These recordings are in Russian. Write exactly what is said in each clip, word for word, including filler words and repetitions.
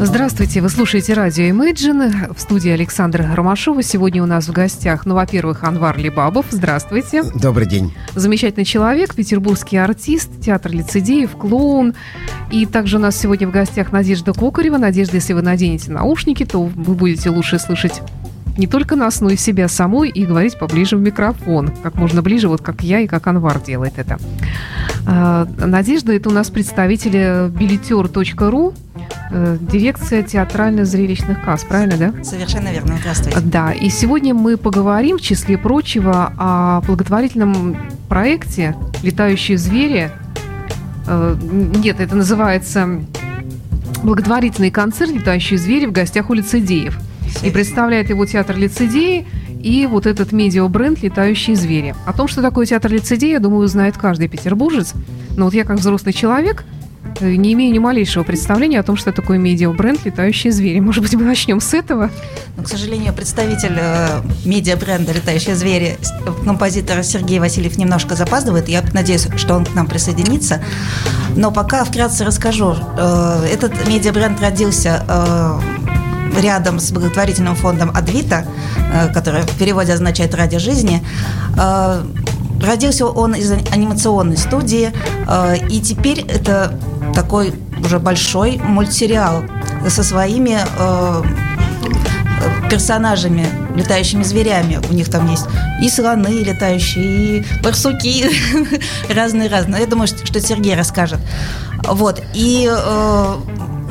Здравствуйте, вы слушаете радио Imagine. В студии Александра Ромашова. Сегодня у нас в гостях, ну, во-первых, Анвар Либабов. Здравствуйте. Добрый день. Замечательный человек, петербургский артист, театр Лицедеев, клоун. И также у нас сегодня в гостях Надежда Кокарева. Надежда, если вы наденете наушники, то вы будете лучше слышать не только нас, но и себя самой, и говорить поближе в микрофон. Как можно ближе, вот как я и как Анвар делает это. Надежда, это у нас представители билетер точка ру. Дирекция театрально-зрелищных касс, правильно, да? Совершенно верно, здравствуйте. Да, и сегодня мы поговорим, в числе прочего, о благотворительном проекте «Летающие звери». Нет, это называется благотворительный концерт «Летающие звери» в гостях у Лицедеев. И представляет его театр Лицедеи и вот этот медиабренд «Летающие звери». О том, что такое театр Лицедеи, я думаю, знает каждый петербуржец. Но вот я, как взрослый человек, не имею ни малейшего представления о том, что такое медиабренд «Летающие звери». Может быть, мы начнем с этого? Но, к сожалению, представитель э, медиабренда «Летающие звери», композитор Сергей Васильев, немножко запаздывает. Я надеюсь, что он к нам присоединится. Но пока вкратце расскажу. Э, этот медиабренд родился э, рядом с благотворительным фондом «Адвита», э, который в переводе означает «ради жизни». Э, родился он из анимационной студии, э, и теперь это... такой уже большой мультсериал со своими э, персонажами, летающими зверями. У них там есть и слоны летающие, и барсуки, разные-разные. Я думаю, что Сергей расскажет. Вот. И э,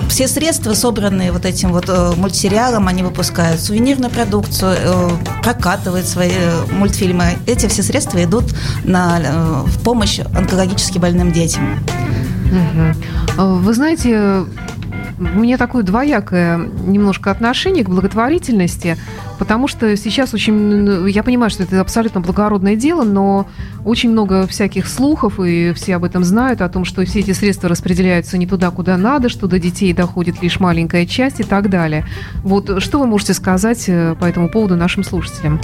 все средства, собранные вот этим вот э, мультсериалом, они выпускают сувенирную продукцию, э, прокатывают свои э, мультфильмы. Эти все средства идут на, э, в помощь онкологически больным детям. Вы знаете, у меня такое двоякое немножко отношение к благотворительности, потому что сейчас очень... Я понимаю, что это абсолютно благородное дело, но очень много всяких слухов, и все об этом знают, о том, что все эти средства распределяются не туда, куда надо, что до детей доходит лишь маленькая часть и так далее. Вот что вы можете сказать по этому поводу нашим слушателям?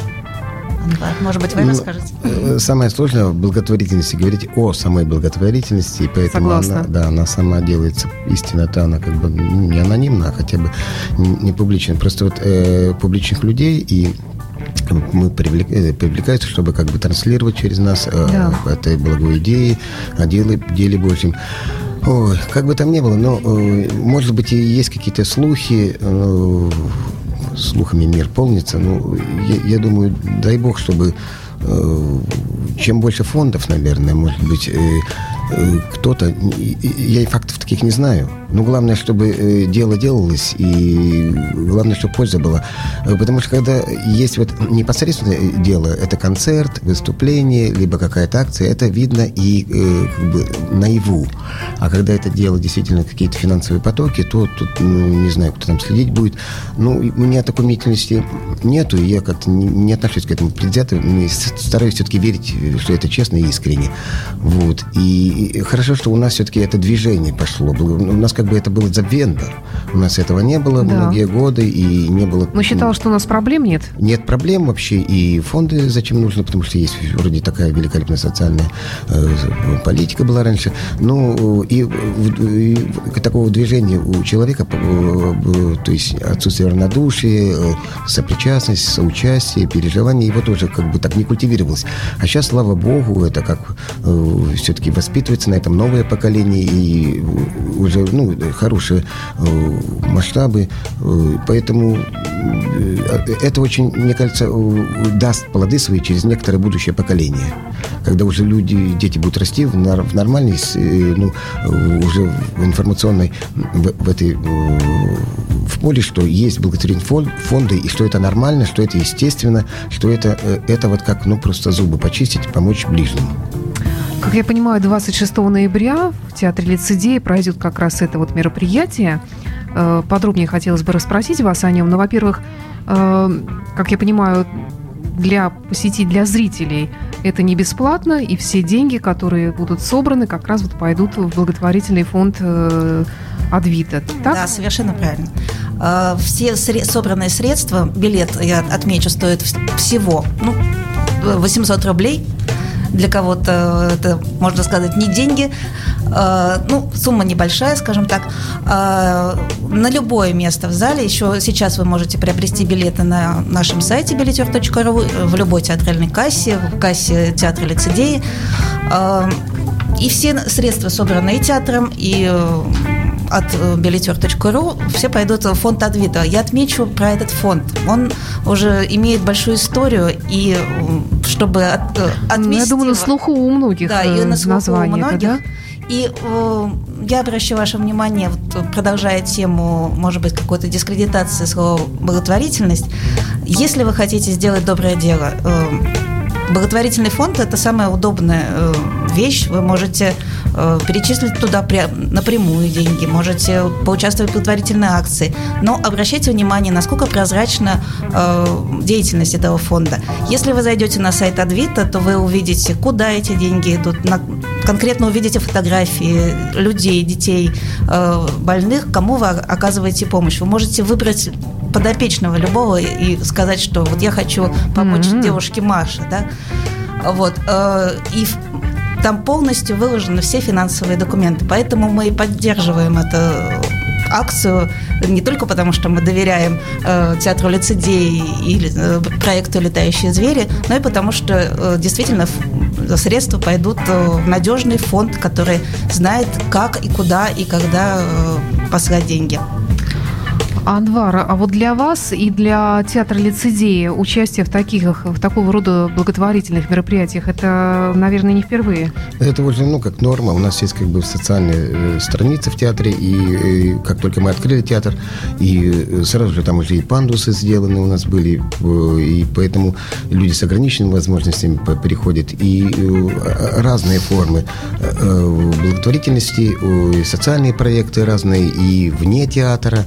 Может быть, вы расскажете? Ну, самое сложное в благотворительности говорить о самой благотворительности, и поэтому она, да, она сама делается истинно-то, она как бы не анонимна, а хотя бы не публична. Просто вот э, публичных людей и мы привлек, э, привлекаются, чтобы как бы транслировать через нас э, да. этой благой идеи, о деле, деле Божьем. Ой, как бы там ни было, но э, может быть и есть какие-то слухи. Э, Слухами мир полнится. Ну, я, я думаю, дай бог, чтобы э, чем больше фондов, наверное, может быть, э, э, кто-то... Э, я и фактов таких не знаю. Но главное, чтобы э, дело делалось, и главное, чтобы польза была. Потому что когда есть вот непосредственное дело, это концерт, выступление, либо какая-то акция, это видно и э, как бы наяву. А когда это дело действительно какие-то финансовые потоки, то тут, ну, не знаю, кто там следить будет. Ну, у меня такой мнительности нету, и я как-то не, не отношусь к этому предвзято. Стараюсь все-таки верить, что это честно и искренне. Вот. И, и хорошо, что у нас все-таки это движение пошло. У нас как бы это было забвенно. У нас этого не было да. многие годы, и не было... Но считал, что у нас проблем нет? Нет проблем вообще, и фонды зачем нужны, потому что есть вроде такая великолепная социальная э, политика была раньше. Ну, и, и, и такого движения у человека, то есть отсутствие равнодушия, сопричастность, соучастие, переживание, его тоже как бы так не культивировалось. А сейчас, слава богу, это как э, все-таки воспитывается на этом новое поколение, и уже, ну, хорошие э, масштабы, э, поэтому э, это очень, мне кажется, э, даст плоды свои через некоторое будущее поколение, когда уже люди, дети будут расти в, нар, в нормальной, э, ну, уже в информационной, в, в этой... Э, в поле, что есть благотворительные фонды, и что это нормально, что это естественно, что это, это вот как, ну, просто зубы почистить, помочь ближнему. Как я понимаю, двадцать шестого ноября в театре Лицедеи пройдет как раз это вот мероприятие. Подробнее хотелось бы расспросить вас о нем. Но, во-первых, как я понимаю, для посетить для зрителей это не бесплатно, и все деньги, которые будут собраны, как раз вот пойдут в благотворительный фонд «Адвита». Так? Да, совершенно правильно. Все собранные средства, билет, я отмечу, стоит всего, ну, восемьсот рублей. Для кого-то это, можно сказать, не деньги. э, ну, сумма небольшая, скажем так, э, на любое место в зале. Еще сейчас вы можете приобрести билеты на нашем сайте билетер точка ру, в любой театральной кассе, в кассе театра «Лицедеи». Э, и все средства, собранные театром, и... от билетер точка ру все пойдут в фонд Адвита. Я отмечу про этот фонд. Он уже имеет большую историю, и чтобы от, отметить... Я думаю, его, на слуху у многих да, и на слуху название, у многих. Да? И э, я обращу ваше внимание, вот, продолжая тему, может быть, какой-то дискредитации слова «благотворительность», если вы хотите сделать доброе дело, э, благотворительный фонд – это самая удобная э, вещь. Вы можете э, перечислить туда при, напрямую деньги, можете поучаствовать в благотворительной акции. Но обращайте внимание, насколько прозрачна э, деятельность этого фонда. Если вы зайдете на сайт Адвита, то вы увидите, куда эти деньги идут. На, конкретно увидите фотографии людей, детей, э, больных, кому вы оказываете помощь. Вы можете выбрать подопечного любого и сказать, что вот я хочу помочь mm-hmm. девушке Маше, да, вот, и там полностью выложены все финансовые документы, поэтому мы и поддерживаем это акцию не только потому, что мы доверяем э, театру «Лицедеи» или э, проекту «Летающие звери», но и потому, что э, действительно ф- средства пойдут э, в надежный фонд, который знает, как и куда и когда э, послать деньги. Анвар, а вот для вас и для театра «Лицедеи» участие в таких, в такого рода благотворительных мероприятиях, это, наверное, не впервые? Это уже, ну, как норма. У нас есть как бы социальные страницы в театре, и, и как только мы открыли театр, и сразу же там уже и пандусы сделаны у нас были, и поэтому люди с ограниченными возможностями переходят, и разные формы благотворительности, и социальные проекты разные, и вне театра,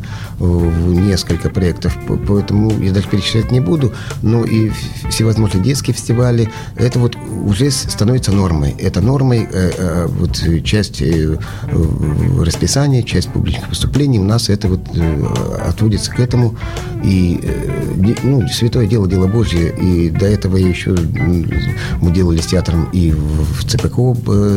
несколько проектов, поэтому я даже перечислять не буду, но и всевозможные детские фестивали, это вот уже становится нормой. Это нормой, вот часть расписания, часть публичных выступлений у нас это вот отводится к этому, и ну, святое дело, дело Божье, и до этого еще мы делали с театром и в ЦПКО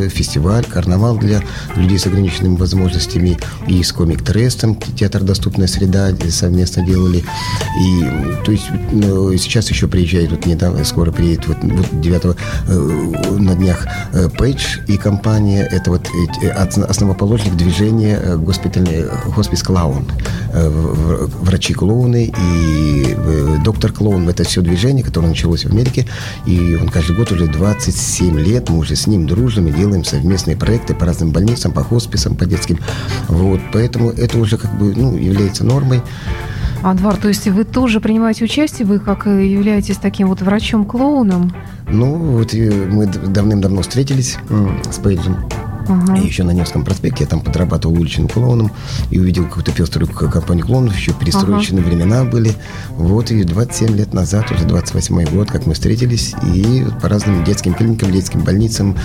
фестиваль, карнавал для людей с ограниченными возможностями, и с комик-трестом, театр «Доступная среда», да, совместно делали. И то есть ну, сейчас еще приезжает, вот недавно, скоро приедет, вот, вот девятого э, на днях э, Пейдж и компания. Это вот э, основоположник движения э, госпитальный хоспис клоун. Э, врачи-клоуны и э, доктор-клоун. Это все движение, которое началось в Америке. И он каждый год уже двадцать семь лет. Мы уже с ним дружим и делаем совместные проекты по разным больницам, по хосписам, по детским. Вот. Поэтому это уже как бы ну, является нормой. Анвар, то есть вы тоже принимаете участие, вы как являетесь таким вот врачом-клоуном? Ну, вот мы давным-давно встретились mm. с Пейджем. Uh-huh. Еще на Невском проспекте я там подрабатывал уличным клоуном и увидел какую-то пеструю компанию клоунов, еще перестроечные uh-huh. времена были. Вот и двадцать семь лет назад, уже двадцать восьмой год, как мы встретились, и по разным детским клиникам, детским больницам,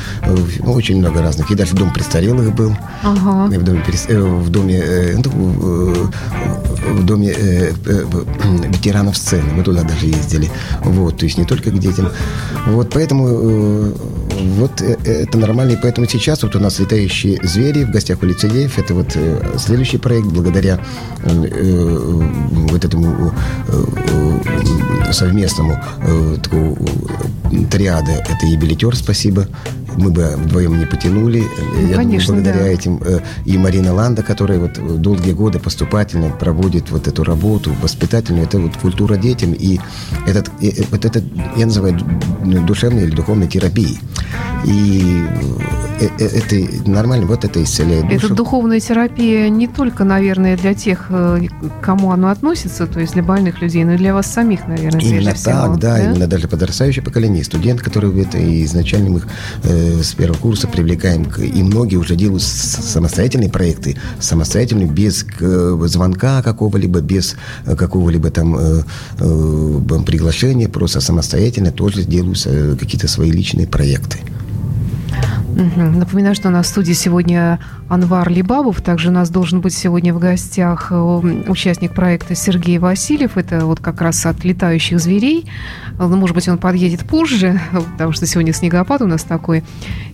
ну, очень много разных. И даже дом престарелых был, uh-huh. в доме, в доме, в доме ветеранов сцены, мы туда даже ездили. Вот, то есть не только к детям. Вот, поэтому вот это нормально, и поэтому сейчас вот у нас «Летающие звери» в гостях у Лицедеев. Это вот э, следующий проект, благодаря э, э, вот этому э, э, совместному э, такому, э, триаду. Это и «Билетер», спасибо. Мы бы вдвоем не потянули. Я Конечно, думаю, благодаря да. этим э, и Марина Ланда, которая вот долгие годы поступательно проводит вот эту работу воспитательную. Это вот культура детям. И этот, и, вот это я называю душевной или духовной терапией. И это нормально, вот это исцеляет душу. Это духовная терапия не только, наверное, для тех, к кому она относится, то есть для больных людей, но и для вас самих, наверное, прежде всего. Именно так, да, да, именно даже подрастающее поколение, студенты, которые это, и изначально мы их э, с первого курса привлекаем, и многие уже делают самостоятельные проекты, самостоятельные, без э, звонка какого-либо, без какого-либо там э, э, приглашения, просто самостоятельно тоже делают э, какие-то свои личные проекты. Напоминаю, что у нас в студии сегодня Анвар Либабов. Также у нас должен быть сегодня в гостях участник проекта Сергей Васильев. Это вот как раз от «Летающих зверей». Может быть, он подъедет позже, потому что сегодня снегопад у нас такой.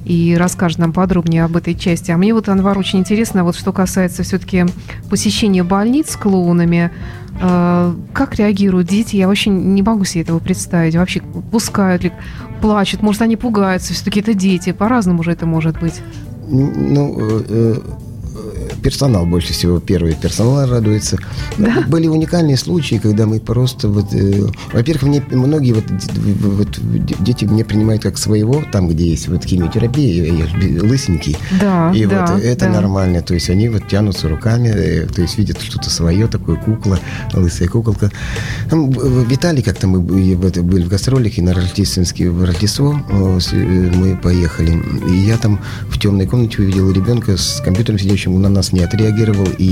И расскажет нам подробнее об этой части. А мне вот, Анвар, очень интересно, вот что касается все-таки посещения больниц с клоунами. Как реагируют дети? Я вообще не могу себе этого представить. Вообще пускают ли, плачут, может, они пугаются. Все-таки это дети, по-разному же это может быть. Ну, персонал больше всего, первый персонал радуется. Да? Были уникальные случаи, когда мы просто... Вот, э, во-первых, мне, многие вот, вот, дети меня принимают как своего, там, где есть вот, химиотерапия, я, я лысенький. Да, и да, вот это да. Нормально. То есть они вот тянутся руками, то есть видят что-то свое, такое кукла, лысая куколка. Там, в Италии как-то мы были в гастролике на рождественское Рождество, мы поехали. И я там в темной комнате увидел ребенка с компьютером сидящим, на нас не отреагировал и,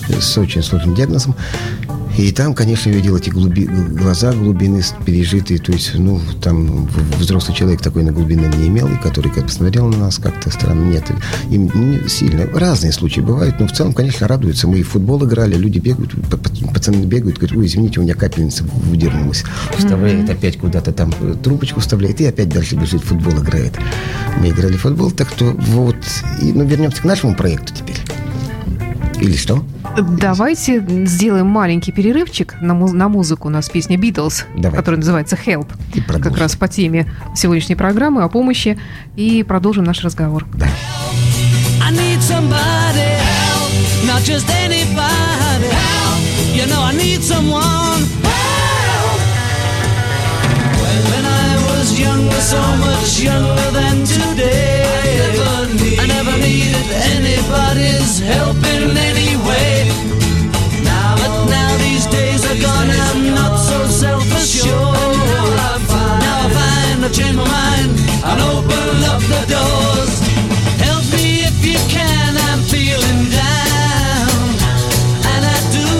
и с очень сложным диагнозом. И там, конечно, я видел эти глуби... глаза глубины пережитые. То есть, ну, там взрослый человек такой на глубины не имел, и который как посмотрел на нас как-то странно. Нет, им не сильно. Разные случаи бывают, но в целом, конечно, радуются. Мы и в футбол играли, люди бегают, пацаны бегают, говорят, ой, извините, у меня капельница выдернулась. Вставляет mm-hmm. опять куда-то там трубочку вставляет, и опять дальше бежит, футбол играет. Мы играли в футбол, так что вот... И, ну, вернемся к нашему проекту теперь. Или что? Давайте сделаем маленький перерывчик на, муз- на музыку. У нас песня «Битлз», которая называется «Help». Как раз по теме сегодняшней программы о помощи. И продолжим наш разговор. Да. I never needed anybody's help in any way. Now but now these days are gone, I'm not so self-assured. Now I find, now I find I've changed my mind and opened up the doors. Help me if you can, I'm feeling down, and I do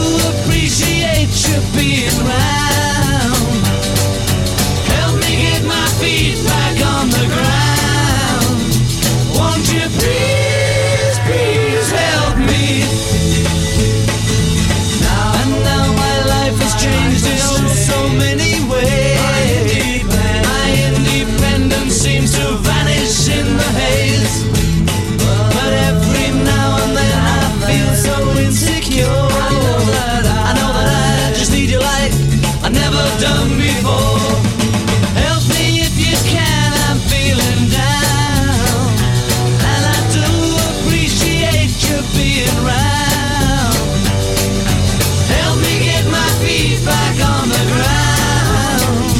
appreciate you being round. Help me get my feet back on the ground. Won't you please, please help me? Now and now my life has changed in so many ways. My independence seems to vanish in the haze. But every now and then I feel so insecure. I know that I just need your light, I've never done before. Help me if you can, I'm feeling down. Being round, help me get my feet back on the ground.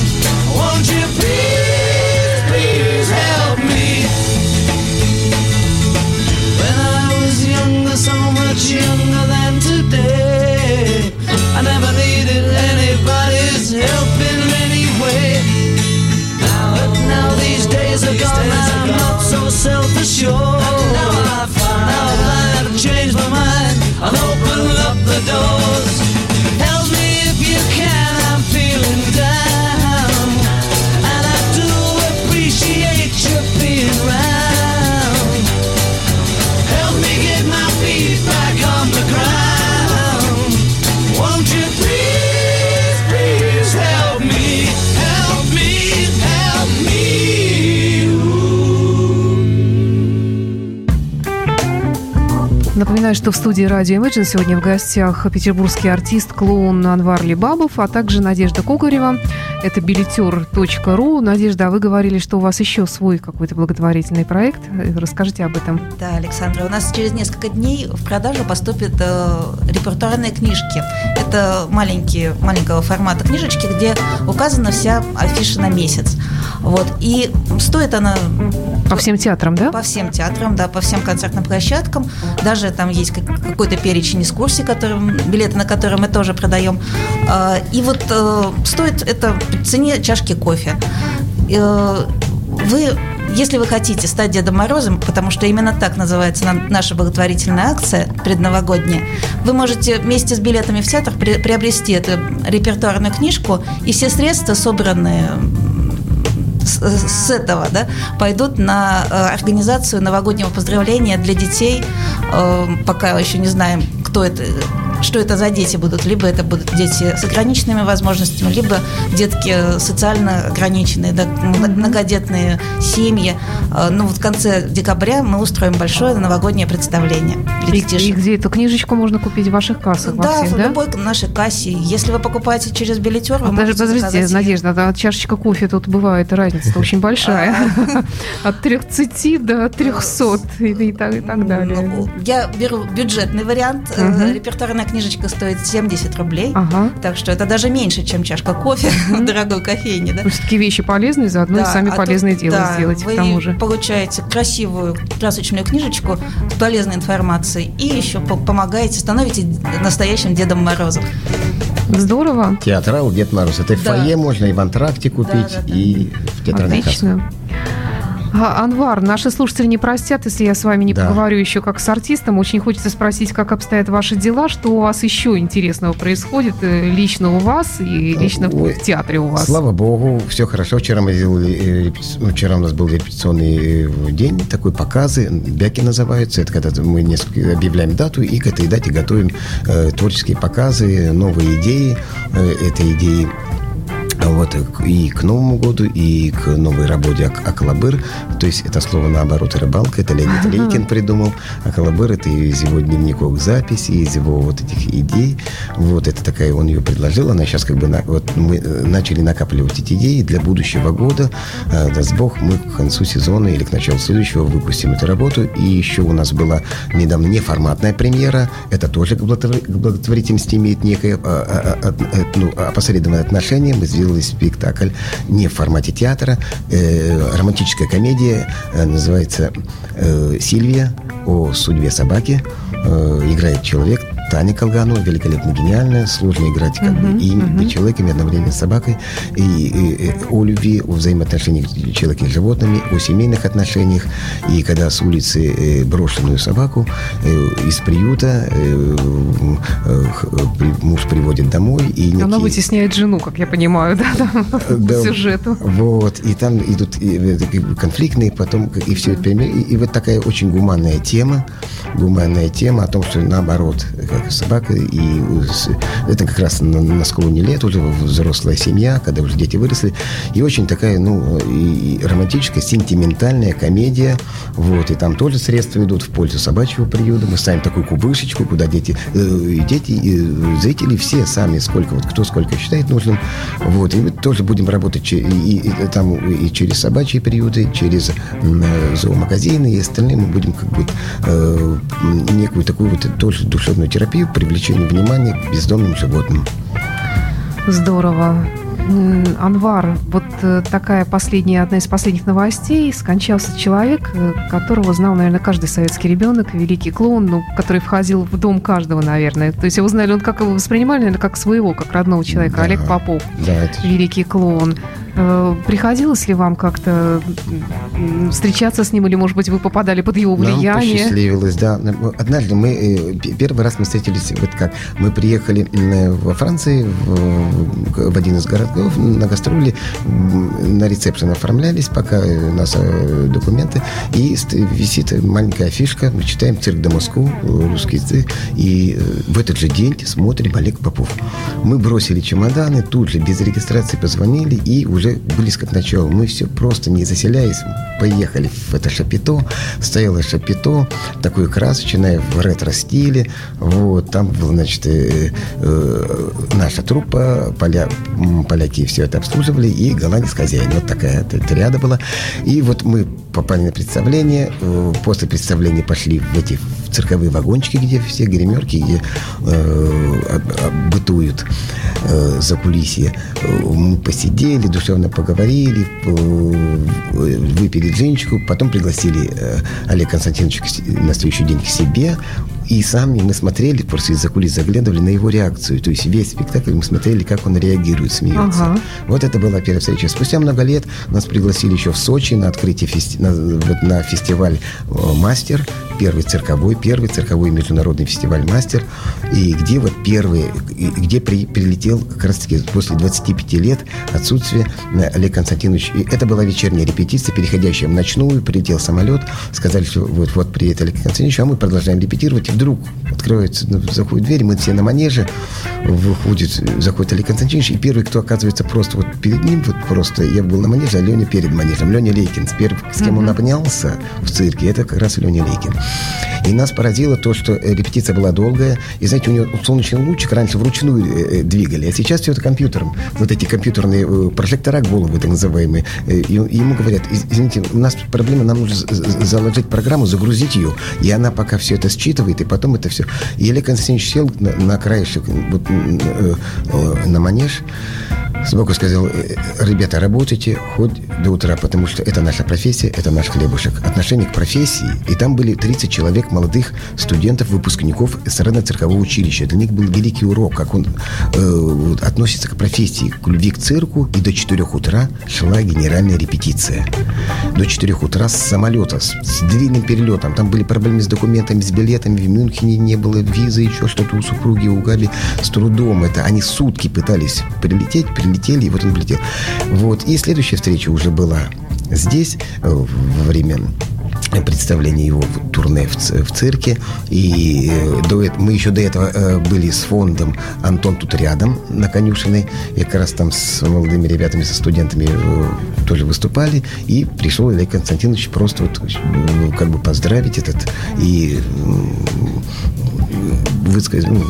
Won't you please, please help me? When I was younger, so much younger than today, I never needed anybody's help in any way. Now, but now these days are gone, I'm not so self-assured. Now I find change my mind, I'll open up the doors. Help me if you can, I'm feeling down, and I do appreciate you being round. Help me get my feet back on the ground. Won't you please, please help me, help me, help me. Напоминаю, что в студии «Радио Imagine» сегодня в гостях петербургский артист, клоун Анвар Либабов, а также Надежда Кокарева. Это билетер точка ру. Надежда, а вы говорили, что у вас еще свой какой-то благотворительный проект. Расскажите об этом. Да, Александра, у нас через несколько дней в продажу поступят э, репертуарные книжки. Это маленькие, маленького формата книжечки, где указана вся афиша на месяц. Вот. И стоит она... По всем театрам, да? По всем театрам, да, по всем концертным площадкам. Даже там есть какой-то перечень экскурсий, которым, билеты на которые мы тоже продаем. И вот стоит это по цене чашки кофе. Вы... Если вы хотите стать Дедом Морозом, потому что именно так называется наша благотворительная акция предновогодняя, вы можете вместе с билетами в театр приобрести эту репертуарную книжку, и все средства, собранные с этого, да, пойдут на организацию новогоднего поздравления для детей. Пока еще не знаем, кто это, что это за дети будут. Либо это будут дети с ограниченными возможностями, либо детки социально ограниченные, да, многодетные семьи. Ну, вот в конце декабря мы устроим большое новогоднее представление. И, и где эту книжечку можно купить в ваших кассах? Да, во всех, в любой да? нашей кассе. Если вы покупаете через билетер, вы а можете даже, подождите, заказать... Надежда, да, чашечка кофе тут бывает, разница очень большая. От тридцати до трехсот и так далее. Я беру бюджетный вариант. Репертуарная книжечка стоит семьдесят рублей. Ага. Так что это даже меньше, чем чашка кофе в дорогой кофейне. Да? Такие вещи полезные, заодно да, и сами а полезные тут, дела да, сделать к тому же. Вы получаете красивую, красочную книжечку с полезной информацией и еще помогаете, становитесь настоящим Дедом Морозом. Здорово. Театрал Дед Мороз. Это да. в фойе можно и в антракте купить, да, да, да. и в театральной кассе. Отлично. А, Анвар, наши слушатели не простят, если я с вами не да. поговорю еще как с артистом. Очень хочется спросить, как обстоят ваши дела, что у вас еще интересного происходит лично у вас и лично Ой, в театре у вас. Слава богу, все хорошо. Вчера мы сделали, вчера у нас был репетиционный день, такой показы, бяки называются. Это когда мы несколько объявляем дату и к этой дате готовим э, творческие показы, новые идеи. Э, это идеи. Вот, и к Новому году, и к новой работе «Акалабыр». То есть это слово наоборот «рыбалка». Это Леонид Лейкин придумал. «Акалабыр» — это из его дневников записи, из его вот этих идей. Вот это такая, он ее предложил. Она сейчас как бы... На, вот мы начали накапливать эти идеи для будущего года. Даст Бог, мы к концу сезона или к началу следующего выпустим эту работу. И еще у нас была недавно неформатная премьера. Это тоже к благотворительности имеет некое ну, опосредованное отношение. Мы сделали спектакль не в формате театра, э, романтическая комедия, э, называется э, «Сильвия. О судьбе собаки». Э, играет человек Таня Колганова, великолепно гениальная, сложно играть как uh-huh, бы и uh-huh. человеком, и одновременно с собакой, и, и, и о любви, о взаимоотношениях человека с животными, о семейных отношениях, и когда с улицы брошенную собаку из приюта муж приводит домой. И некие... Она вытесняет жену, как я понимаю, да, там, да, по сюжету. Вот, и там идут конфликтные, потом, и все, и, и вот такая очень гуманная тема, гуманная тема о том, что наоборот, собака, и это как раз на, на склоне лет, уже взрослая семья, когда уже дети выросли, и очень такая, ну, и, и романтическая, сентиментальная комедия, вот, и там тоже средства идут в пользу собачьего приюта, мы ставим такую кубышечку, куда дети, и дети, и зрители, все сами, сколько, вот, кто сколько считает нужным, вот, и мы тоже будем работать и, и, и, там, и через собачьи приюты, и через зоомагазины и остальные, мы будем, как бы, э, некую такую вот тоже душевную терапию, терапию, привлечению внимания к бездомным животным. Здорово. Анвар, вот такая последняя, одна из последних новостей. Скончался человек, которого знал, наверное, каждый советский ребенок, великий клоун, ну, который входил в дом каждого, наверное. То есть его знали, он как его воспринимали, наверное, как своего, как родного человека. Да. Олег Попов, да, это... великий клоун. Приходилось ли вам как-то встречаться с ним, или, может быть, вы попадали под его влияние? Нам посчастливилось, да. Однажды мы, первый раз мы встретились, вот как, мы приехали во Франции, в, в один из городов, на гастроли, на ресепшен оформлялись, пока у нас документы, и висит маленькая афишка, мы читаем «Цирк до Москвы», русский язык, и в этот же день смотрим Олег Попов. Мы бросили чемоданы, тут же без регистрации позвонили, и уже близко к началу. Мы все просто, не заселяясь, поехали в это шапито. Стояло шапито, такое красочное, в ретро-стиле. Вот, там была, значит, э, э, наша труппа, поля, поляки все это обслуживали, и голландец хозяин. Вот такая триада была. И вот мы попали на представление. После представления пошли в эти в цирковые вагончики, где все гримерки, где э, бытуют э, закулисье. Мы посидели, душевно поговорили, выпили джинчику, потом пригласили Олега Константиновича на следующий день к себе. И сами мы смотрели, просто из-за кулис заглядывали на его реакцию. То есть весь спектакль мы смотрели, как он реагирует, смеется. Ага. Вот это была первая встреча. Спустя много лет нас пригласили еще в Сочи на открытие фести... на, вот, на фестиваль «Мастер», первый цирковой, первый цирковой международный фестиваль «Мастер», и где вот первый, где при, прилетел как раз-таки после двадцати пяти лет отсутствия Олег Константинович. И это была вечерняя репетиция, переходящая в ночную, прилетел самолет, сказали, что вот, вот приедет Олег Константинович, а мы продолжаем репетировать, и вдруг открывается, заходит дверь, мы все на манеже, выходит, заходит Олег Константинович, и первый, кто оказывается просто вот перед ним, вот просто, я был на манеже, а Леня перед манежем, Леня Лейкин, первый, с кем mm-hmm. он обнялся в цирке, это как раз Леня Лейкин. И нас поразило то, что репетиция была долгая. И, знаете, у него солнечный лучик раньше вручную двигали, а сейчас все это компьютером. Вот эти компьютерные прожектора головы, так называемые. И ему говорят, извините, у нас проблема, нам нужно заложить программу, загрузить ее. И она пока все это считывает, и потом это все. И Олег Константинович сел на, на краешек, вот, на манеж. Сбоку сказал, ребята, работайте хоть до утра, потому что это наша профессия, это наш хлебушек. Отношение к профессии. И там были тридцать человек, молодых студентов, выпускников эстрадно-циркового училища. Для них был великий урок, как он э, относится к профессии, к любви к цирку. И до четырёх утра шла генеральная репетиция. До четырёх утра с самолета, с, с длинным перелетом. Там были проблемы с документами, с билетами. В Мюнхене не было визы, еще что-то у супруги, у Гали. С трудом это. Они сутки пытались прилететь, летели, и вот он влетел. Вот. И следующая встреча уже была здесь, во время представления его в турне в, в цирке. И до, мы еще до этого были с фондом «Антон тут рядом» на Конюшиной. И как раз там с молодыми ребятами, со студентами тоже выступали. И пришел Олег Константинович просто вот, как бы поздравить этот и... высказать, ну,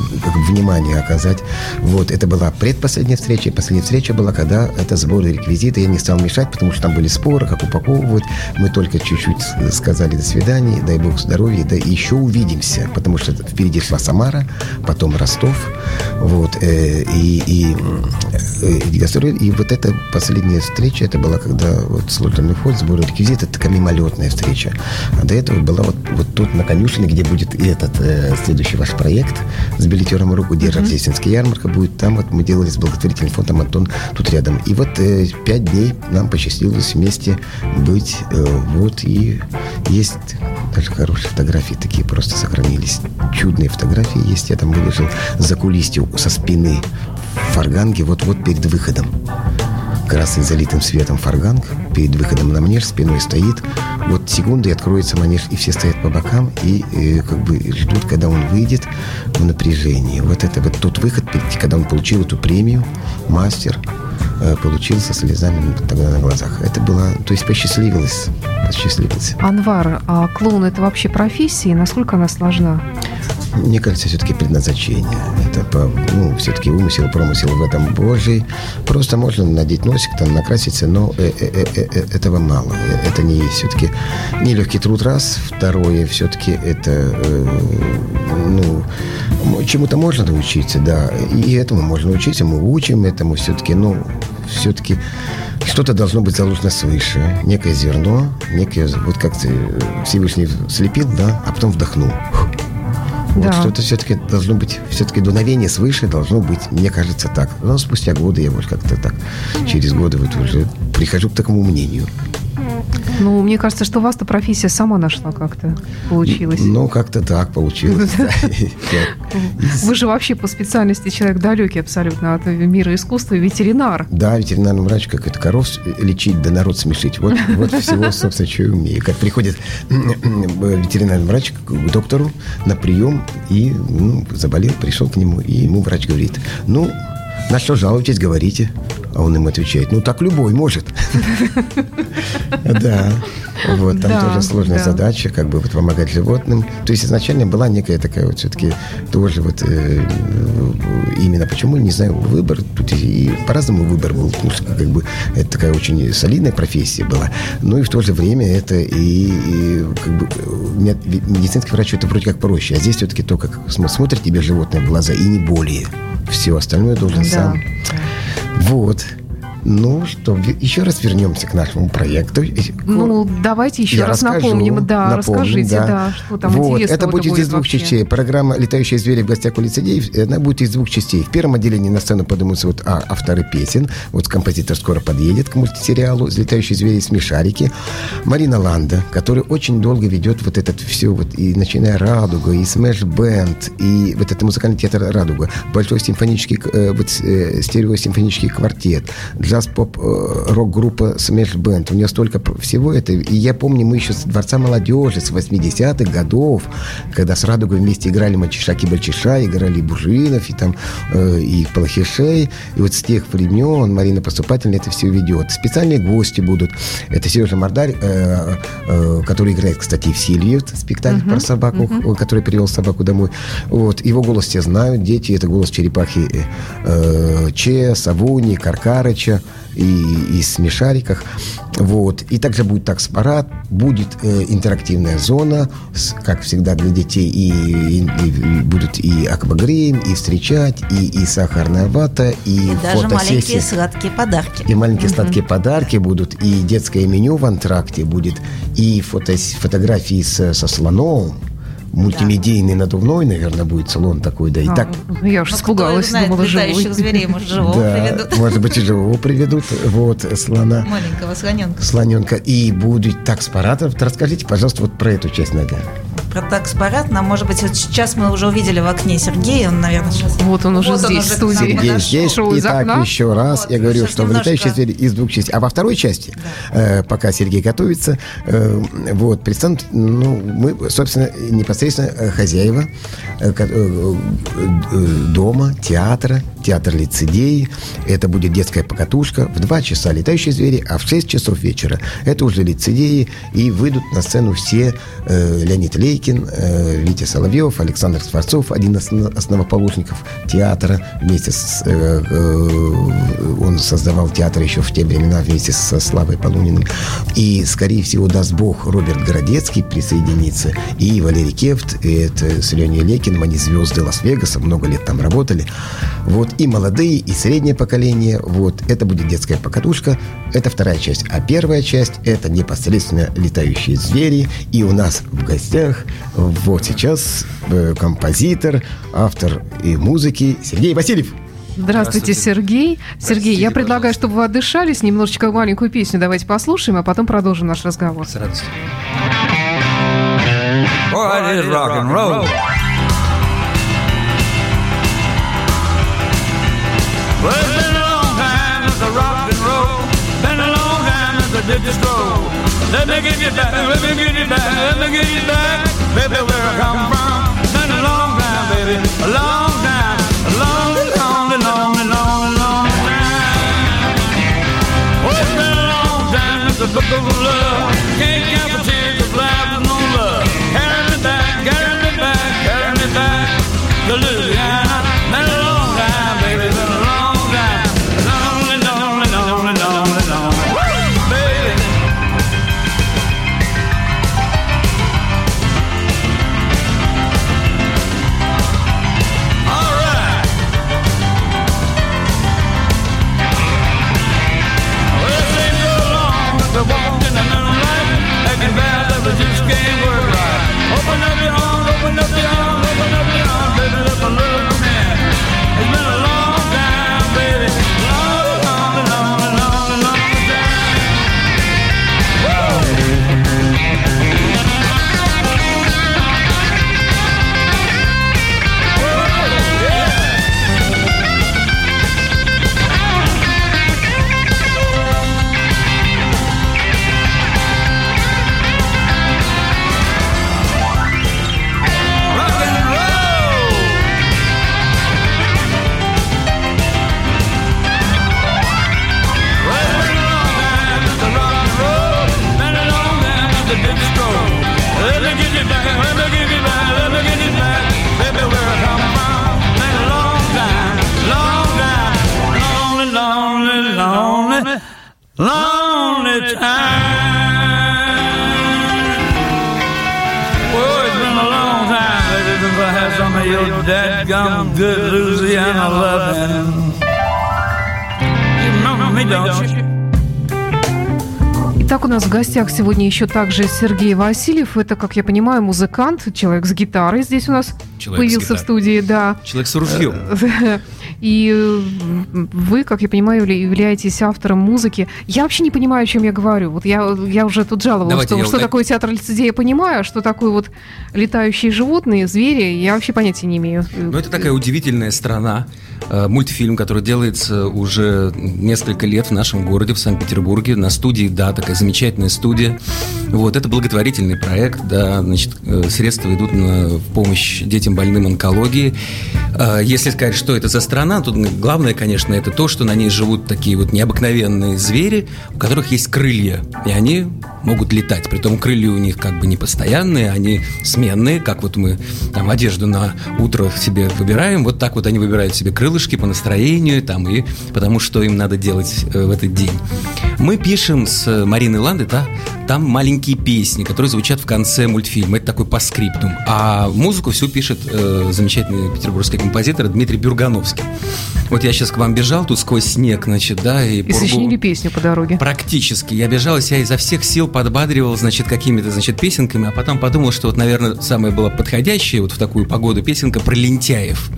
внимание оказать. Вот, это была предпоследняя встреча. Последняя встреча была, когда это сбор реквизита. Я не стал мешать, потому что там были споры, как упаковывать. Мы только чуть-чуть сказали до свидания, дай бог здоровья, да еще увидимся, потому что впереди шла Самара, потом Ростов. Вот, э, и, и, э, и вот эта последняя встреча, это была, когда вот служебный вход, сбор реквизита, это такая мимолетная встреча. А до этого была вот, вот тут на Конюшине, где будет этот э, следующий ваш проект с билетером.ру, где mm-hmm. рождественская ярмарка будет. Там вот мы делали с благотворительным фондом «Антон тут рядом». И вот э, пять дней нам посчастливилось вместе быть. Э, вот и есть даже хорошие фотографии, такие просто сохранились. Чудные фотографии есть. Я там вылежал за кулисью со спины фарганги вот-вот перед выходом. Красный залитым светом фарганг перед выходом на манеж, спиной стоит. Вот секунды, и откроется манеж, и все стоят по бокам, и, и как бы ждут, когда он выйдет в напряжении. Вот это вот тот выход, когда он получил эту премию, мастер, получил со слезами тогда на глазах. Это было, то есть посчастливилось. посчастливилось. Анвар, а клоун – это вообще профессия? Насколько она сложна? Мне кажется, все-таки предназначение. Это, по, ну, все-таки умысел, промысел в этом Божий. Просто можно надеть носик, там, накраситься, но этого мало. Это не есть все-таки нелегкий труд, раз. Второе, все-таки это, ну, чему-то можно научиться, да. И этому можно учиться, мы учим этому все-таки, но все-таки... Что-то должно быть заложено свыше. Некое зерно, некое... Вот как ты Всевышний слепил, да, а потом вдохнул. Вот да. Что-то все-таки должно быть... Все-таки дуновение свыше должно быть, мне кажется, так. Но спустя годы я вот как-то так, через годы вот уже прихожу к такому мнению. Ну, мне кажется, что у вас-то профессия сама нашла как-то. Получилось. Ну, как-то так получилось. Вы же вообще по специальности человек далекий абсолютно от мира искусства, ветеринар. Да, ветеринарный врач, как это, коров лечить, да народ смешить. Вот всего, собственно, что я умею. Как приходит ветеринарный врач к доктору на прием и заболел, пришел к нему, и ему врач говорит, ну, на что жалуетесь, говорите. А он им отвечает, ну, так любой может. Да. Вот, там тоже сложная задача, как бы, помогать животным. То есть изначально была некая такая вот все-таки тоже вот именно почему, не знаю, выбор. И по-разному выбор был, потому что как бы это такая очень солидная профессия была. Ну и в то же время это и как бы медицинский врач это вроде как проще. А здесь все-таки то, как смотрит тебе животное в глаза и не более. Все остальное должен сам. Вот. Ну что, еще раз вернемся к нашему проекту. Ну, давайте еще Я раз расскажу, напомним. Да, напомним, расскажите, да. да, что там вот, интересного. Это будет из будет двух вообще. частей. Программа «Летающие звери» в гостях у Лицедеев, она будет из двух частей. В первом отделении на сцену поднимутся вот а, авторы песен. Вот композитор скоро подъедет к мультсериалу «Летающие звери» и «Смешарики». Марина Ланда, которая очень долго ведет вот этот все, вот, и начиная «Радуга», и «Smash Band», и вот этот музыкальный театр «Радуга», большой симфонический, э, вот, э, стереосимфонический квартет, джаз-поп-рок-группа Smash Band. У нее столько всего это. И я помню, мы еще с Дворца молодежи, с восьмидесятых годов, когда с Радугой вместе играли мальчишаки-бальчиша, играли Бужинов, и там, э, и Плохишей. И вот с тех времен Марина Поступательна это все ведет. Специальные гости будут. Это Сергей Мардарь, э, э, который играет, кстати, в Сильве, спектакль uh-huh, про собаку, uh-huh. который привел собаку домой. Вот. Его голос все знают, дети. Это голос черепахи э, Че, Савуни, Каркарыча. И, и смешариках. Вот. И также будет такс-парад, будет э, интерактивная зона, с, как всегда, для детей. И, и, и будут и аквагрим, и встречать, и, и сахарная вата, и, и фотосессии. Даже маленькие сладкие подарки. И маленькие mm-hmm. сладкие подарки будут, и детское меню в антракте будет, и фото, фотографии со, со слоном. Мультимедийный, да. надувной, наверное, будет салон такой, да. И а, так... Я уж ну, испугалась, знает, думала, живой. Летающих зверей, может, живого да, приведут. Может быть, и живого приведут. Вот, слона. Маленького слоненка. Слоненка. И будет такс-парад. Расскажите, пожалуйста, вот про эту часть, Надя. Про такс-парад нам, может быть, вот сейчас мы уже увидели в окне Сергея, он, наверное, сейчас... Вот он уже вот здесь, он уже в студии. Сергей здесь. Итак, еще раз вот, я говорю, что немножко... в «Летающие звери» из двух частей. А во второй части, да. э, пока Сергей готовится, э, вот, представим, ну, мы, собственно, непосредственно хозяева э, э, дома, театра, театр Лицедеи. Это будет детская покатушка. В два часа «Летающие звери», а в шесть часов вечера это уже Лицедеи, и выйдут на сцену все э, Леонид Лейкин, Витя Соловьев, Александр Творцов, один из основоположников театра, вместе с, э, э, он создавал театр еще в те времена вместе со Славой Полуниным. И, скорее всего, даст Бог, Роберт Городецкий присоединится, и Валерий Кефт, и это с Леонидом Лейкиным, они звезды Лас-Вегаса, много лет там работали. Вот, и молодые, и среднее поколение. Вот, это будет детская покатушка, это вторая часть. А первая часть – это непосредственно «Летающие звери», и у нас в гостях вот сейчас э, композитор, автор и музыки Сергей Васильев. Здравствуйте, Здравствуйте, Сергей. Сергей, Простите, я предлагаю, пожалуйста. чтобы вы отдышались. Немножечко маленькую песню давайте послушаем, а потом продолжим наш разговор. С радостью. Рок-н-ролл. Let me get you back, let me get you back, let me get you back, baby, where I come from. Been a long time, baby, a long time, a long, long, long, long, long time. Oh, it's been a long time since the book of love. Can't count the tears of life with no love. Carry me back, carry me back, carry me back to Louisiana. Been a long time, baby, been a long time, long, long, long, long, long, long. Just can't work right. Open up your arms, open up your arms, open up your arms, baby, let my love come in. It's been a long time, baby, long, long, long, long, long time. That gum good Louisiana lovin'. You remember Так, у нас в гостях сегодня еще также Сергей Васильев. Это, как я понимаю, музыкант, человек с гитарой здесь у нас человек появился в студии. Да. Человек с ружьем. И вы, как я понимаю, являетесь автором музыки. Я вообще не понимаю, о чем я говорю. Вот я, я уже тут жаловалась, Давайте что, что вот... такое театр лицедея понимаю, а что такое вот летающие животные, звери, я вообще понятия не имею. Ну, это такая удивительная страна. Мультфильм, который делается уже несколько лет в нашем городе, в Санкт-Петербурге, на студии, да, такая замечательная студия. Вот, это благотворительный проект, да, значит, средства идут на, в помощь детям больным онкологией. Если сказать, что это за страна, то главное, конечно, это то, что на ней живут такие вот необыкновенные звери, у которых есть крылья, и они могут летать. Притом крылья у них как бы не постоянные, они сменные, как вот мы там одежду на утро себе выбираем, вот так вот они выбирают себе крылышки по настроению там, и потому что им надо делать э, в этот день. Мы пишем с Мариной Ландой, да, там маленькие песни, которые звучат в конце мультфильма. Это такой постскриптум. А музыку всю пишет э, замечательный петербургский композитор Дмитрий Бюргановский. Вот я сейчас к вам бежал, тут сквозь снег, значит, да, и... И сочинили песню по дороге. Практически. Я бежал, и себя изо всех сил подбадривал, значит, какими-то, значит, песенками, а потом подумал, что вот, наверное, самая была подходящая вот в такую погоду песенка про лентяев.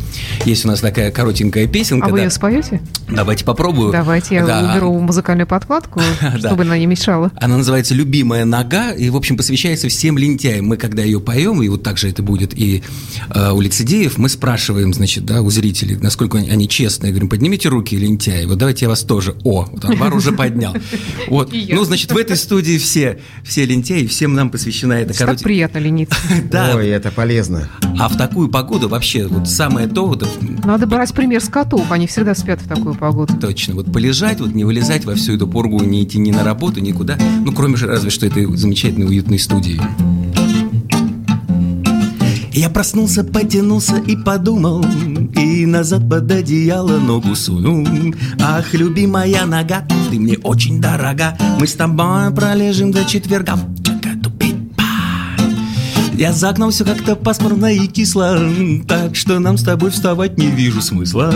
Есть у нас такая коротенькая песенка. А да. Вы ее споете? Давайте попробую. Давайте, я да. уберу музыкальную подкладку, чтобы она не мешала. Она называется «Любимая нога» и, в общем, посвящается всем лентяям. Мы, когда ее поем, и вот так же это будет и э, у лицедеев, мы спрашиваем, значит, да, у зрителей, насколько они честны. Я говорю, поднимите руки, лентяи. Вот давайте я вас тоже. О, вот Анвар уже поднял. Вот. Ну, значит, в этой студии все, все лентяи, всем нам посвящена эта коротенькая. Так приятно лениться. Да. Ой, это полезно. А в такую погоду вообще вот самое то. Вот... Надо брать пример с котов, они всегда спят в такую погоду. Точно. Вот полежать, вот не вылезать во всю эту поргу, не идти ни на работу, никуда. Ну, кроме же разве что этой замечательной уютной студии. Я проснулся, потянулся и подумал, и назад под одеяло ногу сунул. Ах, любимая нога, ты мне очень дорога, мы с тобой пролежим до четверга. Я за окном все как-то пасмурно и кисло, так что нам с тобой вставать не вижу смысла.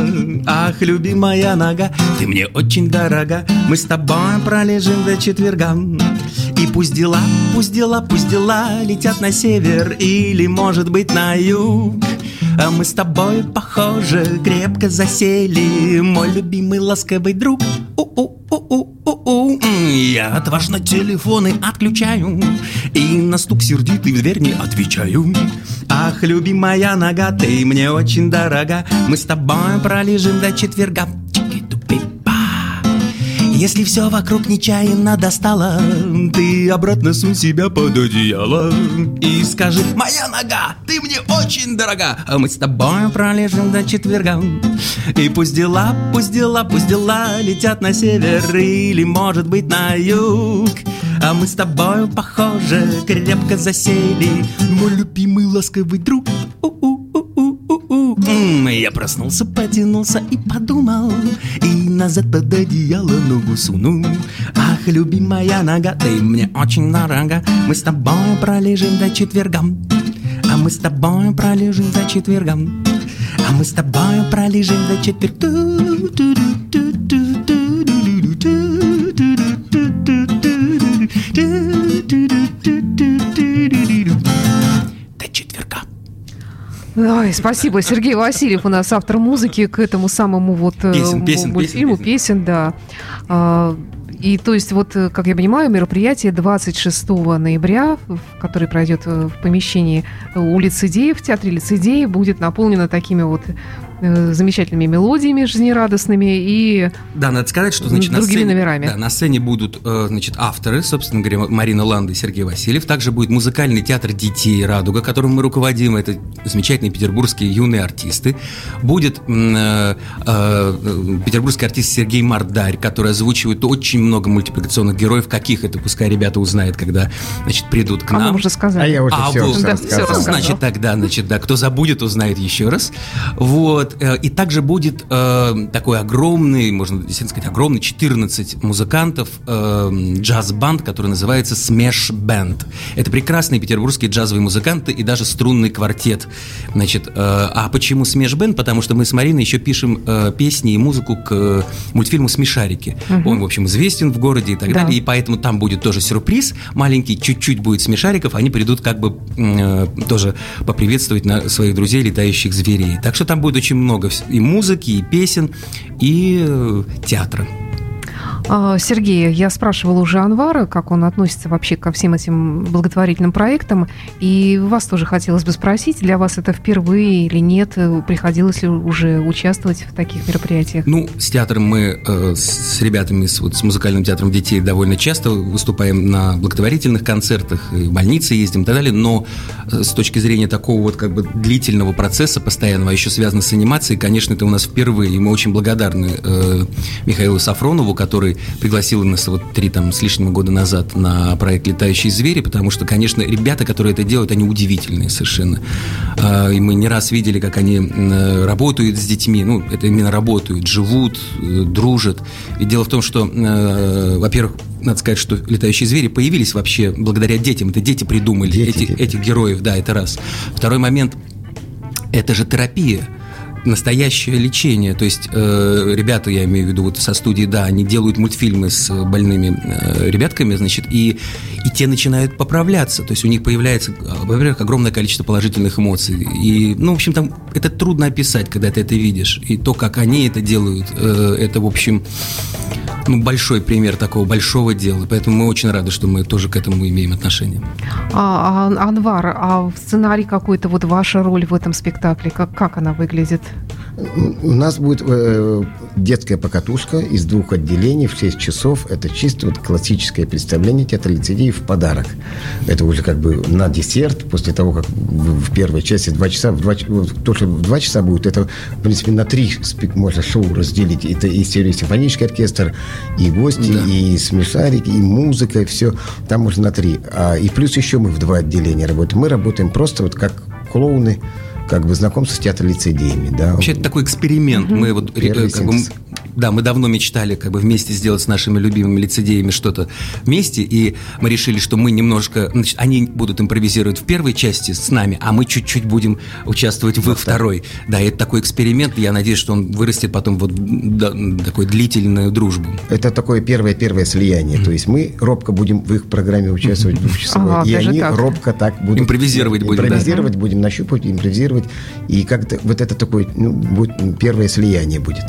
Ах, любимая нога, ты мне очень дорога, мы с тобой пролежим до четверга. И пусть дела, пусть дела, пусть дела летят на север или, может быть, на юг, а мы с тобой, похоже, крепко засели, мой любимый ласковый друг. У-у-у-у-у-у. Я отважно телефоны отключаю и на стук сердитый в дверь не отвечаю. Ах, любимая нога, ты мне очень дорога, мы с тобой пролежим до четверга. Если все вокруг нечаянно достало, ты обратно сунь себя под одеяло и скажи: моя нога, ты мне очень дорога, а мы с тобой пролежим до четверга. И пусть дела, пусть дела, пусть дела летят на север или, может быть, на юг, а мы с тобой, похоже, крепко засели, мой любимый ласковый друг. Я проснулся, потянулся и подумал, и назад под одеяло ногу сунул. Ах, любимая нога, ты мне очень дорога, мы с тобой пролежим до четверга, а мы с тобой пролежим до четверга, а мы с тобой пролежим до четверга. Ой, спасибо, Сергей Васильев у нас автор музыки к этому самому вот песен, песен, мультфильму, песен, песен, да. И то есть вот, как я понимаю, мероприятие двадцать шестого ноября, которое пройдет в помещении у Лицедеев, в театре Лицедеев, будет наполнено такими вот замечательными мелодиями жизнерадостными и да, надо сказать, что, значит, другими на сцене, номерами. Да, на сцене будут, значит, авторы, собственно говоря, Марина Ланда и Сергей Васильев. Также будет музыкальный театр детей «Радуга», которым мы руководим. Это замечательные петербургские юные артисты. Будет э, э, петербургский артист Сергей Мардарь, который озвучивает очень много мультипликационных героев. Каких это, пускай ребята узнают, когда, значит, придут к нам. А мы уже сказали. А я уже а все, был, все, да, все рассказал. Значит, тогда, значит, да, кто забудет, узнает еще раз. Вот. Вот, и также будет э, такой огромный, можно действительно сказать, огромный, четырнадцать музыкантов, э, джаз-банд, который называется Smash Band. Это прекрасные петербургские джазовые музыканты и даже струнный квартет. Значит, э, а почему Smash Band? Потому что мы с Мариной еще пишем э, песни и музыку к э, мультфильму «Смешарики». Угу. Он, в общем, известен в городе и так да. далее, и поэтому там будет тоже сюрприз маленький, чуть-чуть будет Смешариков, они придут как бы э, тоже поприветствовать на своих друзей «Летающих зверей». Так что там будет очень много и музыки, и песен, и э, театра. Сергей, я спрашивала уже Анвара, как он относится вообще ко всем этим благотворительным проектам, и вас тоже хотелось бы спросить, для вас это впервые или нет, приходилось ли уже участвовать в таких мероприятиях? Ну, с театром мы, э, с ребятами, с, вот, с музыкальным театром детей довольно часто выступаем на благотворительных концертах, и в больницы ездим и так далее, но с точки зрения такого вот как бы длительного процесса постоянного, а еще связано с анимацией, конечно, это у нас впервые, и мы очень благодарны э, Михаилу Сафронову, который пригласила нас вот три там с лишним года назад на проект «Летающие звери», потому что, конечно, ребята, которые это делают, они удивительные совершенно. И мы не раз видели, как они работают с детьми, ну, это именно работают, живут, дружат. И дело в том, что, во-первых, надо сказать, что «Летающие звери» появились вообще благодаря детям. Это дети придумали дети, эти, этих героев, да, это раз. Второй момент – это же терапия. Настоящее лечение, то есть э, ребята, я имею в виду вот со студии, да, они делают мультфильмы с больными э, ребятками, значит, и, и те начинают поправляться, то есть у них появляется, во-первых, огромное количество положительных эмоций, и, ну, в общем, там это трудно описать, когда ты это видишь, и то, как они это делают, э, это, в общем, ну, большой пример такого большого дела, поэтому мы очень рады, что мы тоже к этому имеем отношение. А, а, Анвар, а сценарий какой-то, вот ваша роль в этом спектакле, как, как она выглядит? У нас будет э, детская покатушка из двух отделений в шесть часов. Это чисто вот классическое представление театра Лицедеев в подарок. Это уже как бы на десерт, после того, как в первой части два часа, в два, то, что в два часа будет, это, в принципе, на три можно шоу разделить. Это и симфонический оркестр, и гости, да. и смешарики, и музыка, и все. Там можно на три. А, и плюс еще мы в два отделения работаем. Мы работаем просто вот как клоуны, как бы знакомство с театром Лицедеями, да. Вообще это такой эксперимент. Mm-hmm. Мы вот э, как бы, да, мы давно мечтали как бы вместе сделать с нашими любимыми лицедеями что-то вместе, и мы решили, что мы немножко, значит, они будут импровизировать в первой части с нами, а мы чуть-чуть будем участвовать в их второй. Да, и это такой эксперимент, я надеюсь, что он вырастет потом вот да, такой длительную дружбу. Это такое первое-первое слияние, mm-hmm. то есть мы робко будем в их программе участвовать двухчасовой, mm-hmm. ага, и они так. робко так будут импровизировать, будем, импровизировать да. будем, нащупывать, импровизировать, и как-то вот это такое, ну, будет, первое слияние будет.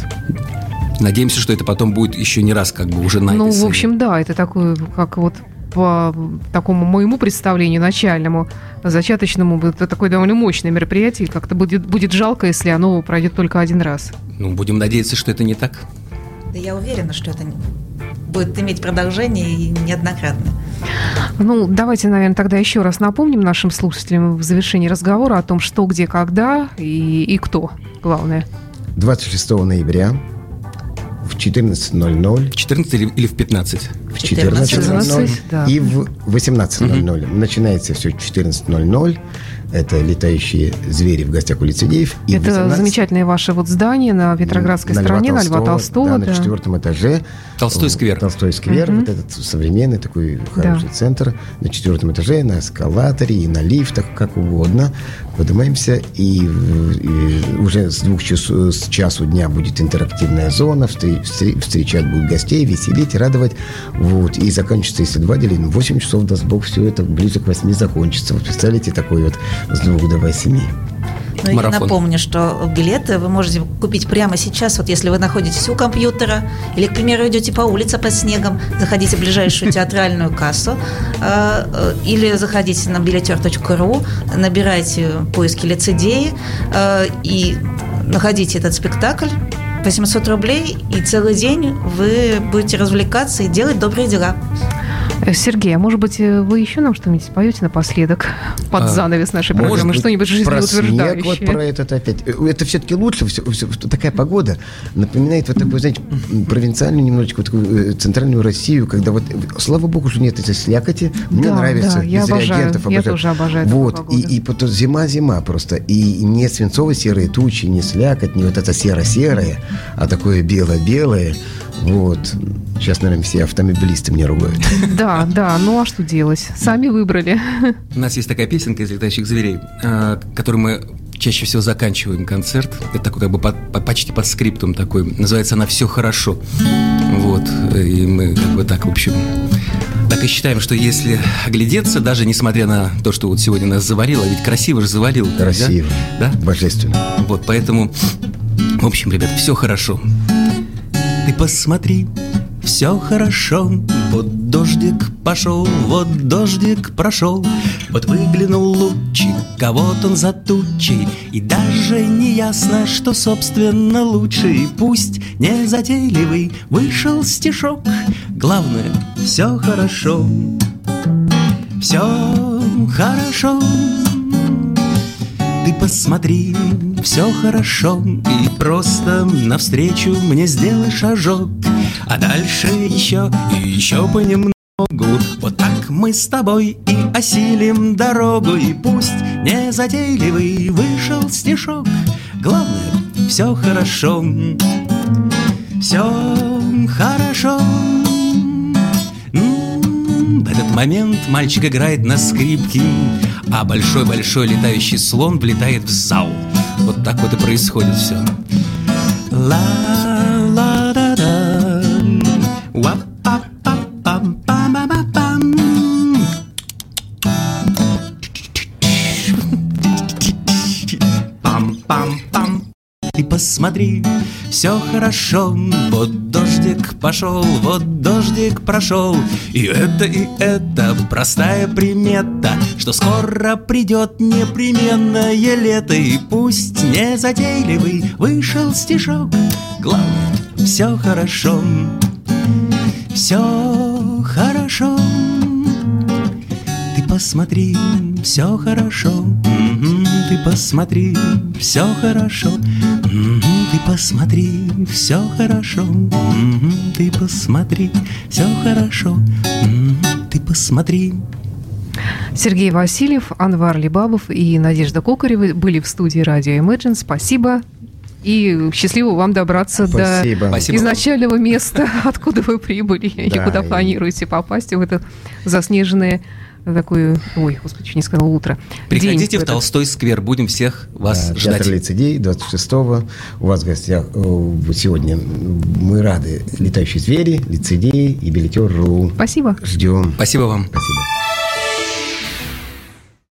Надеемся, что это потом будет еще не раз как бы уже написано. Ну, в общем, да, это такое, как вот по такому моему представлению начальному, зачаточному, это такое довольно мощное мероприятие, как-то будет, будет жалко, если оно пройдет только один раз. Ну, будем надеяться, что это не так. Да я уверена, что это будет иметь продолжение и неоднократно. Ну, давайте, наверное, тогда еще раз напомним нашим слушателям в завершении разговора о том, что, где, когда и, и кто, главное. двадцать шестого ноября в четырнадцать ноль ноль. В четырнадцать или в пятнадцать? В четырнадцать ноль ноль да. И в восемнадцать ноль ноль. Mm-hmm. Начинается все в четырнадцать ноль ноль. Это «Летающие звери» в гостях у Лицедеев. И это восемнадцать... замечательное ваше вот здание на Петроградской на стороне, Льва Толстого, на Льва Толстого. Да, да. На четвертом этаже. Толстой сквер. Толстой сквер, mm-hmm. вот этот современный такой хороший да. центр. На четвертом этаже, на эскалаторе и на лифтах, как угодно. Поднимаемся, и, и уже с двух часов, с часу дня будет интерактивная зона, встречать будут гостей, веселить, радовать. Вот. И заканчивается, если два делим, восемь часов, даст Бог, все это ближе к восьми закончится. Вот представляете, такой вот с двух до восьми. Ну, я напомню, что билеты вы можете купить прямо сейчас, вот если вы находитесь у компьютера или, к примеру, идете по улице под снегом, заходите в ближайшую театральную кассу э, или заходите на билетер точка ру, набирайте поиски «Лицедеи» э, и находите этот спектакль. восемьсот рублей, и целый день вы будете развлекаться и делать добрые дела. Сергей, а может быть, вы еще нам что-нибудь споете напоследок под занавес нашей программы? Может, что-нибудь жизнеутверждающее? Про снег, вот про этот опять. Это все-таки лучше. Все, все, такая погода напоминает вот такую, знаете, провинциальную немножечко, вот такую центральную Россию, когда вот, слава богу, что нет этой слякоти. Мне да, нравится. Да, я из обожаю. Реагентов, обожаю. Я тоже обожаю вот, такую погоду. И, и потом зима-зима просто. И не свинцово-серые тучи, не слякоть, не вот это серо-серое, а такое бело-белое. Вот. Сейчас, наверное, все автомобилисты меня ругают. Да, да, ну а что делать? Сами выбрали. У нас есть такая песенка из «Летающих зверей», которую мы чаще всего заканчиваем концерт. Это такой как бы под, почти под скриптум такой. Называется она «Все хорошо». Вот. И мы как бы так, в общем... Так и считаем, что если оглядеться, даже несмотря на то, что вот сегодня нас заварило, ведь красиво же заварило. Красиво. Да? Да? Божественно. Вот, поэтому... В общем, ребят, все хорошо. Ты посмотри, все хорошо. Вот дождик пошел, вот дождик прошел. Вот выглянул лучик, а вот он за тучей. И даже не ясно, что, собственно, лучше. И пусть не затейливый вышел стишок, главное, все хорошо. Все хорошо. Ты посмотри, все хорошо. И просто навстречу мне сделай шажок. А дальше еще и еще понемногу. Вот так мы с тобой и осилим дорогу. И пусть незатейливый вышел стишок, главное, все хорошо. Все хорошо. В этот момент мальчик играет на скрипке, а большой-большой летающий слон влетает в зал. Вот так вот и происходит все. Ла-ла-да-да, уа-па-па-пам-па-ма-пам. Пам-пам-пам. Ты посмотри, все хорошо. Вот дождик пошел, вот дождик прошел. И это, и это простая примета, что скоро придет непременное лето. И пусть незатейливый вышел стишок, главное, все хорошо. Все хорошо. Ты посмотри, все хорошо. Ты посмотри, все хорошо. Ты посмотри, все хорошо. Ты посмотри, все хорошо. Ты посмотри. Сергей Васильев, Анвар Либабов и Надежда Кокарева были в студии радио Imagine. Спасибо. И счастливо вам добраться Спасибо. До Спасибо. Изначального места, откуда вы прибыли, да, и куда и... планируете попасть в это заснеженное... Такое, ой, господи, что не сказала, утро. Приходите День в этот... Толстой сквер, будем всех вас да, ждать. Театр Лицедеев, двадцать шестого. У вас в гостях сегодня. Мы рады. «Летающие звери», «Лицедеи» и «Билетер.ру». Спасибо. Ждем. Спасибо вам. Спасибо.